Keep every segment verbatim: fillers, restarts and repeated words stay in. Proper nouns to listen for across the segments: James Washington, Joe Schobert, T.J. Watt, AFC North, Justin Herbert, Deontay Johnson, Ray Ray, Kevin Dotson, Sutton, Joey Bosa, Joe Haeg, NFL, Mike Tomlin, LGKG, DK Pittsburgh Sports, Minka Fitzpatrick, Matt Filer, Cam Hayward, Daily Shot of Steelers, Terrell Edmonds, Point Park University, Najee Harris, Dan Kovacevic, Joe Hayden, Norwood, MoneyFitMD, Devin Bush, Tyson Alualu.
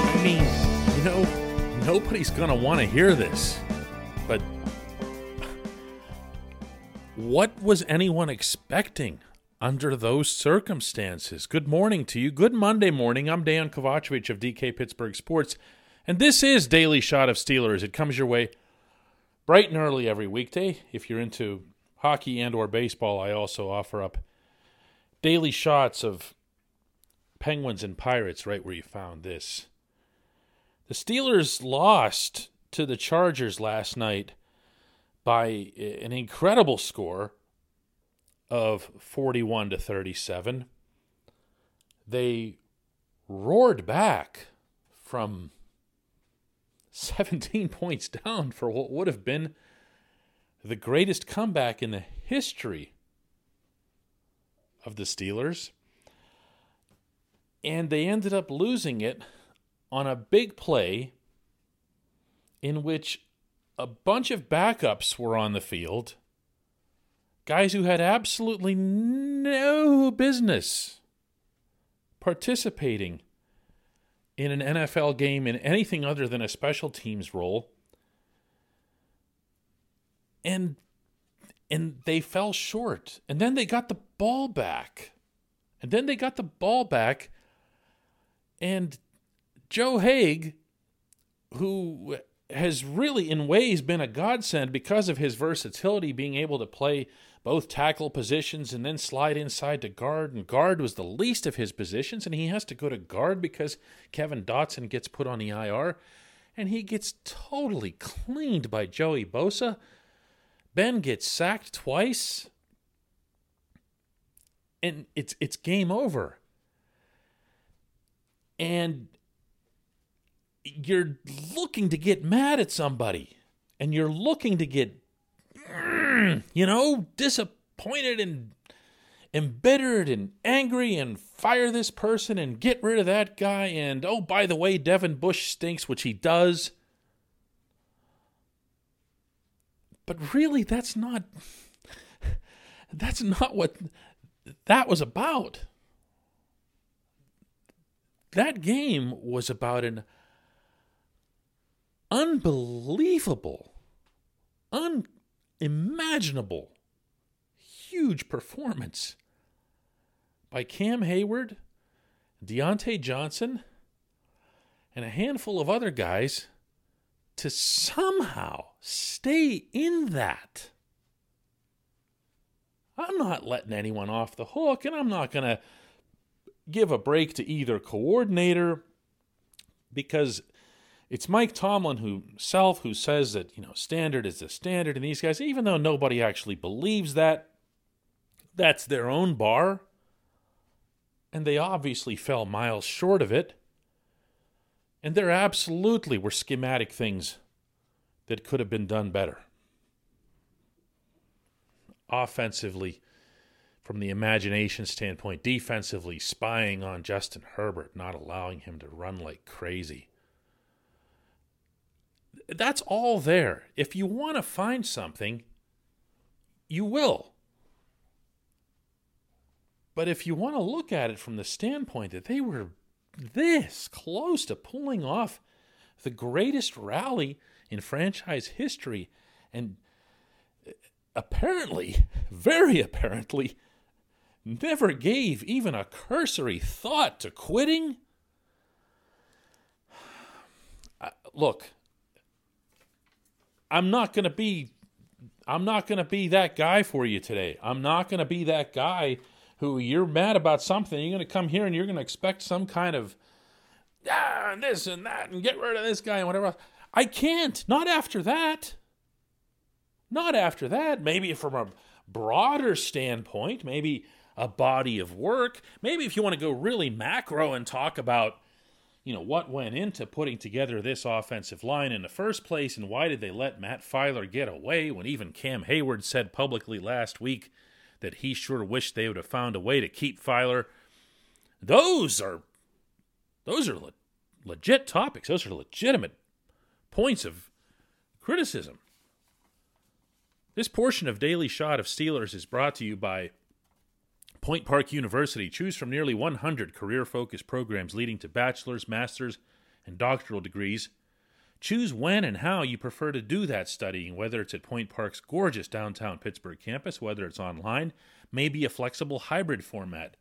I mean, you know, nobody's going to want to hear this, but what was anyone expecting under those circumstances? Good morning to you. Good Monday morning. I'm Dan Kovacevic of D K Pittsburgh Sports, and this is Daily Shot of Steelers. It comes your way bright and early every weekday. If you're into hockey and or baseball, I also offer up daily shots of Penguins and Pirates right where you found this. The Steelers lost to the Chargers last night by an incredible score of forty-one to thirty-seven. They roared back from seventeen points down for what would have been the greatest comeback in the history of the Steelers. And they ended up losing it on a big play in which a bunch of backups were on the field, guys who had absolutely no business participating in an N F L game in anything other than a special teams role, and and they fell short. And then they got the ball back. And then they got the ball back, and Joe Haeg, who has really in ways been a godsend because of his versatility, being able to play both tackle positions and then slide inside to guard, and guard was the least of his positions, and he has to go to guard because Kevin Dotson gets put on the I R, and he gets totally cleaned by Joey Bosa. Ben gets sacked twice, and it's it's game over. And you're looking to get mad at somebody, and you're looking to get, you know, disappointed and embittered and angry and fire this person and get rid of that guy. And, oh, by the way, Devin Bush stinks, which he does. But really, that's not, that's not what that was about. That game was about an unbelievable, unimaginable, huge performance by Cam Hayward, Deontay Johnson, and a handful of other guys to somehow stay in that. I'm not letting anyone off the hook, and I'm not going to give a break to either coordinator, because it's Mike Tomlin who self who says that, you know, standard is the standard, and these guys, even though nobody actually believes that, that's their own bar, and they obviously fell miles short of it, and there absolutely were schematic things that could have been done better offensively from the imagination standpoint, defensively spying on Justin Herbert, not allowing him to run like crazy. That's all there. If you want to find something, you will. But if you want to look at it from the standpoint that they were this close to pulling off the greatest rally in franchise history and apparently, very apparently, never gave even a cursory thought to quitting? Uh, look, I'm not going to be I'm not going to be that guy for you today. I'm not going to be that guy who you're mad about something. You're going to come here and you're going to expect some kind of ah, and this and that and get rid of this guy and whatever else. I can't. Not after that. Not after that. Maybe from a broader standpoint, maybe a body of work. Maybe if you want to go really macro and talk about, you know, what went into putting together this offensive line in the first place and why did they let Matt Filer get away when even Cam Hayward said publicly last week that he sure wished they would have found a way to keep Filer. Those are those are le- legit topics. Those are legitimate points of criticism. This portion of Daily Shot of Steelers is brought to you by Point Park University. Choose from nearly one hundred career-focused programs leading to bachelor's, master's, and doctoral degrees. Choose when and how you prefer to do that studying, whether it's at Point Park's gorgeous downtown Pittsburgh campus, whether it's online, maybe a flexible hybrid format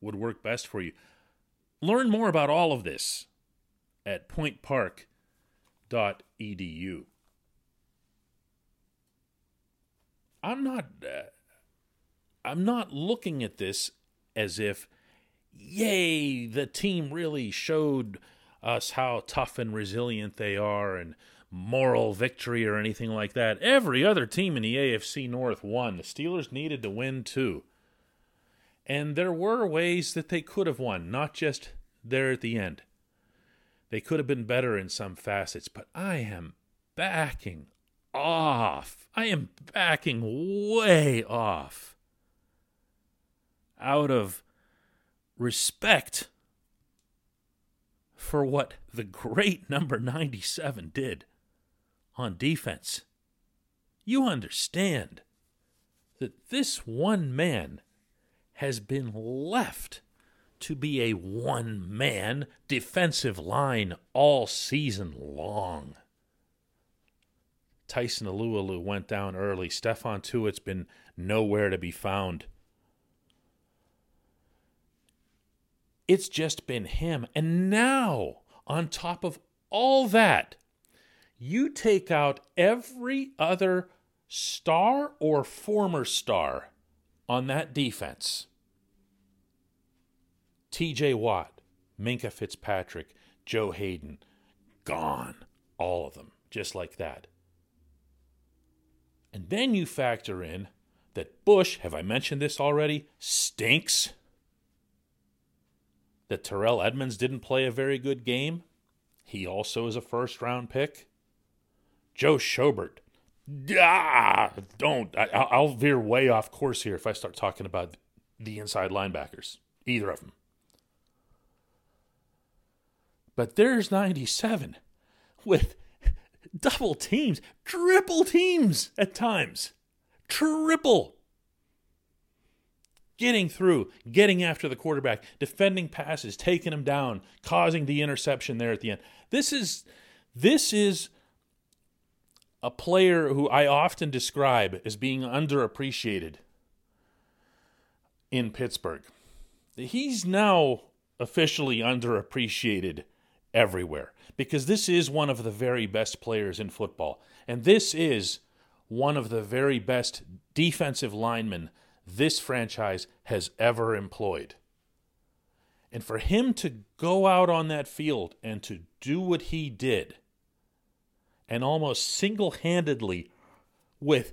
would work best for you. Learn more about all of this at point park dot e d u. I'm not... Uh, I'm not looking at this as if, yay, the team really showed us how tough and resilient they are and moral victory or anything like that. Every other team in the A F C North won. The Steelers needed to win too. And there were ways that they could have won, not just there at the end. They could have been better in some facets, but I am backing off. I am backing way off. Out of respect for what the great number ninety-seven did on defense. You understand that this one man has been left to be a one-man defensive line all season long. Tyson Alualu went down early. Stephon Tuitt's been nowhere to be found. It's just been him. And now, on top of all that, you take out every other star or former star on that defense. T J. Watt, Minka Fitzpatrick, Joe Hayden, gone. All of them, just like that. And then you factor in that Bush, have I mentioned this already, stinks. That Terrell Edmonds didn't play a very good game. He also is a first-round pick. Joe Schobert. Ah, don't. I, I'll veer way off course here if I start talking about the inside linebackers. Either of them. But there's ninety-seven with double teams, triple teams at times. Triple. Getting through, getting after the quarterback, defending passes, taking him down, causing the interception there at the end. This is this is a player who I often describe as being underappreciated in Pittsburgh. He's now officially underappreciated everywhere because this is one of the very best players in football. And this is one of the very best defensive linemen this franchise has ever employed. And for him to go out on that field and to do what he did, and almost single-handedly with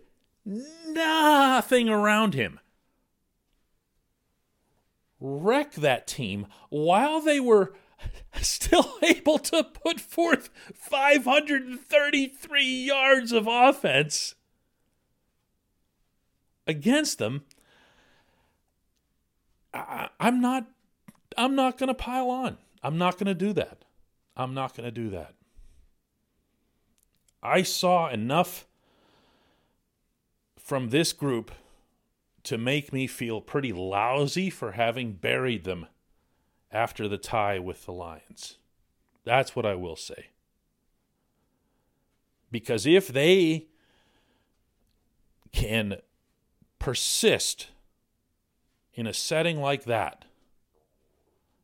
nothing around him, wreck that team while they were still able to put forth five hundred thirty-three yards of offense against them. I, I'm not I'm not going to pile on. I'm not going to do that. I'm not going to do that. I saw enough from this group to make me feel pretty lousy for having buried them after the tie with the Lions. That's what I will say. Because if they can persist in a setting like that,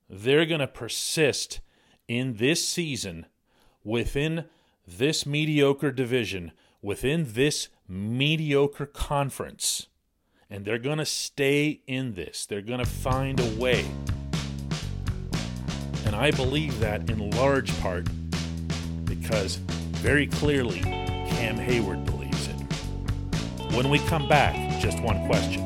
they're going to persist in this season within this mediocre division, within this mediocre conference. And they're going to stay in this. They're going to find a way. And I believe that in large part because very clearly Cam Hayward believes it. When we come back, just one question.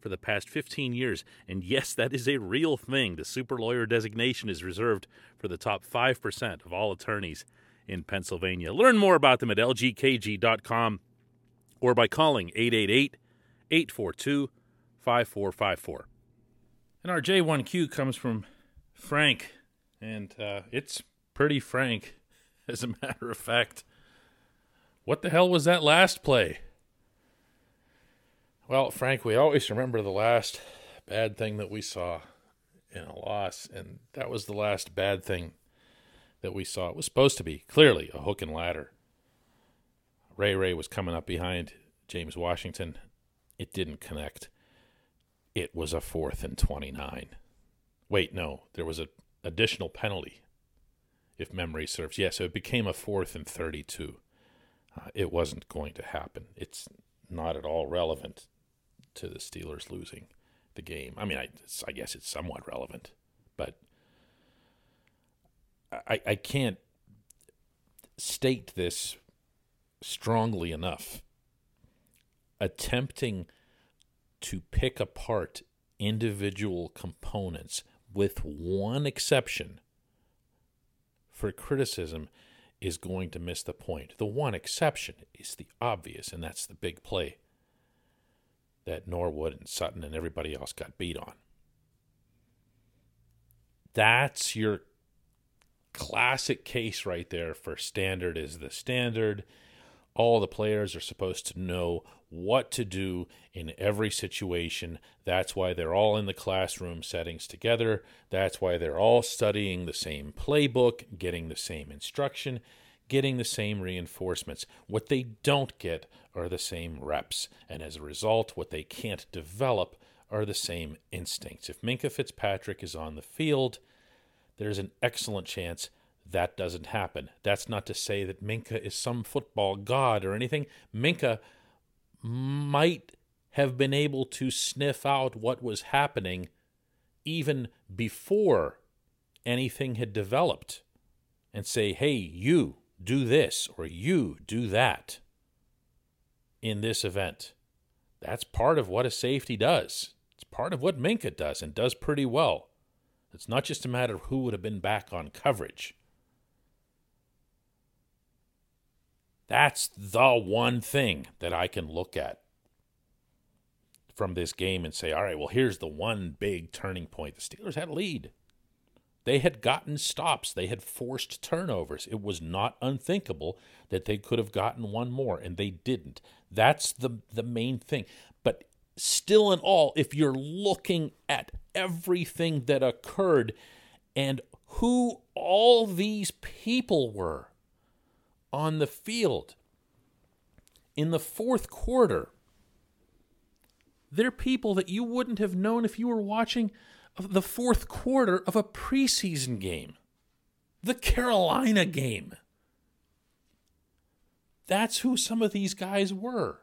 for the past fifteen years. And yes, that is a real thing. The super lawyer designation is reserved for the top five percent of all attorneys in Pennsylvania. Learn more about them at L G K G dot com or by calling eight eight eight, eight four two, five four five four. And our J one Q comes from Frank, and uh, it's pretty frank, as a matter of fact. What the hell was that last play? Well, Frank, we always remember the last bad thing that we saw in a loss, and that was the last bad thing that we saw. It was supposed to be, clearly, a hook and ladder. Ray Ray was coming up behind James Washington. It didn't connect. It was a fourth and twenty-nine. Wait, no, there was an additional penalty, if memory serves. Yes, yeah, so it became a fourth and thirty-two. Uh, it wasn't going to happen. It's not at all relevant to the Steelers losing the game. I mean, I, I guess it's somewhat relevant, but I, I can't state this strongly enough. Attempting to pick apart individual components, with one exception, for criticism is going to miss the point. The one exception is the obvious, and that's the big play that Norwood and Sutton and everybody else got beat on. That's your classic case right there for standard is the standard. All the players are supposed to know what to do in every situation. That's why they're all in the classroom settings together. That's why they're all studying the same playbook, getting the same instruction, getting the same reinforcements. What they don't get are the same reps. And as a result, what they can't develop are the same instincts. If Minka Fitzpatrick is on the field, there's an excellent chance that doesn't happen. That's not to say that Minka is some football god or anything. Minka might have been able to sniff out what was happening even before anything had developed and say, hey, you do this or you do that in this event. That's part of what a safety does. It's part of what Minka does and does pretty well. It's not just a matter of who would have been back on coverage. That's the one thing that I can look at from this game and say, all right, well, here's the one big turning point. The Steelers had a lead. They had gotten stops. They had forced turnovers. It was not unthinkable that they could have gotten one more, and they didn't. That's the, the main thing. But still in all, if you're looking at everything that occurred and who all these people were on the field in the fourth quarter, they're people that you wouldn't have known if you were watching the fourth quarter of a preseason game. The Carolina game. That's who some of these guys were.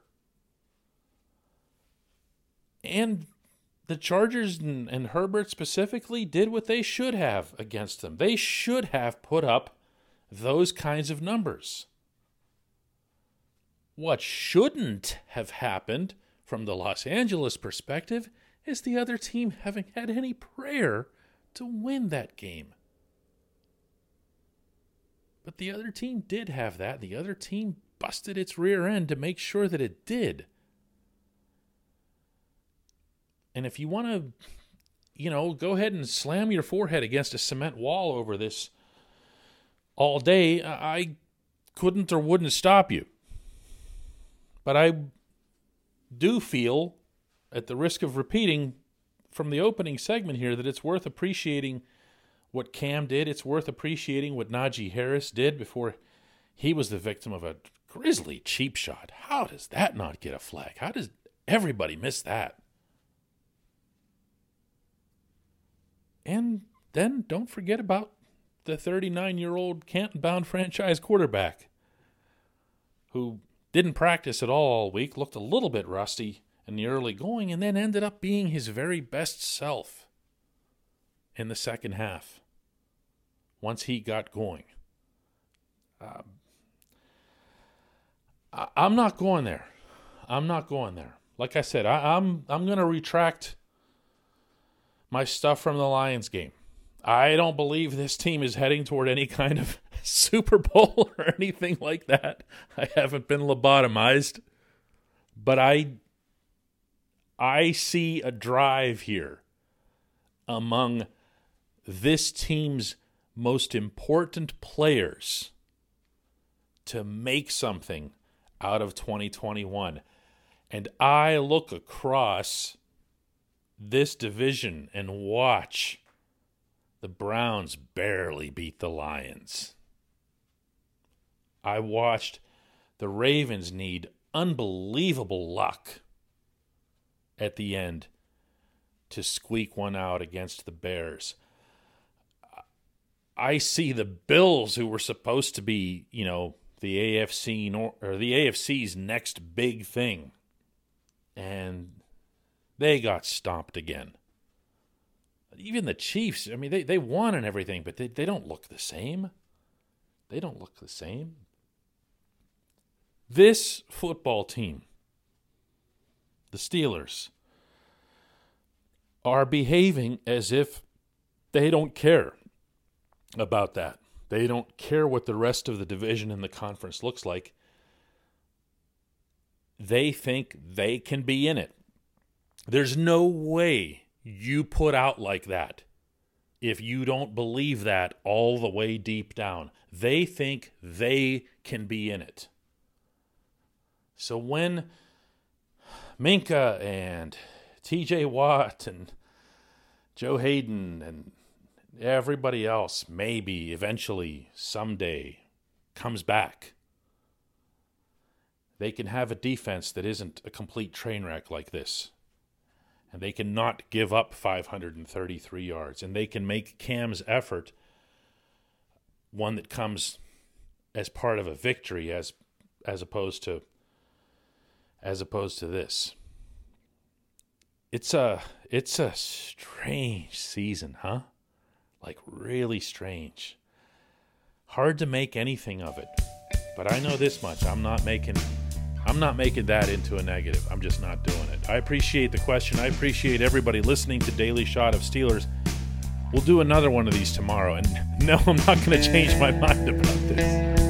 And the Chargers and, and Herbert specifically did what they should have against them. They should have put up those kinds of numbers. What shouldn't have happened from the Los Angeles perspective is the other team having had any prayer to win that game. But the other team did have that. The other team busted its rear end to make sure that it did. And if you want to, you know, go ahead and slam your forehead against a cement wall over this all day, I couldn't or wouldn't stop you. But I do feel, at the risk of repeating from the opening segment here, that it's worth appreciating what Cam did. It's worth appreciating what Najee Harris did before he was the victim of a grisly cheap shot. How does that not get a flag? How does everybody miss that? And then don't forget about the thirty-nine-year-old Canton-bound franchise quarterback who didn't practice at all all week, looked a little bit rusty in the early going, and then ended up being his very best self in the second half. Once he got going, um, I, I'm not going there. I'm not going there. Like I said, I, I'm I'm going to retract my stuff from the Lions game. I don't believe this team is heading toward any kind of Super Bowl or anything like that. I haven't been lobotomized, but I I see a drive here among this team's most important players to make something out of twenty twenty-one. And I look across this division and watch the Browns barely beat the Lions. I watched the Ravens need unbelievable luck at the end to squeak one out against the Bears. I see the Bills, who were supposed to be, you know, the A F C nor- or the A F C's next big thing, and they got stomped again. Even the Chiefs, I mean, they, they won and everything, but they, they don't look the same. They don't look the same. This football team, the Steelers, are behaving as if they don't care about that. They don't care what the rest of the division and the conference looks like. They think they can be in it. There's no way you put out like that if you don't believe that all the way deep down. They think they can be in it. So when Minka and T J. Watt and Joe Hayden and everybody else maybe eventually someday comes back, they can have a defense that isn't a complete train wreck like this. And they cannot give up five hundred thirty-three yards. And they can make Cam's effort one that comes as part of a victory as as opposed to as opposed to this. It's a it's a strange season, huh? Like, really strange. Hard to make anything of it. But I know this much. I'm not making I'm not making that into a negative. I'm just not doing it. I appreciate the question. I appreciate everybody listening to Daily Shot of Steelers. We'll do another one of these tomorrow. And no, I'm not going to change my mind about this.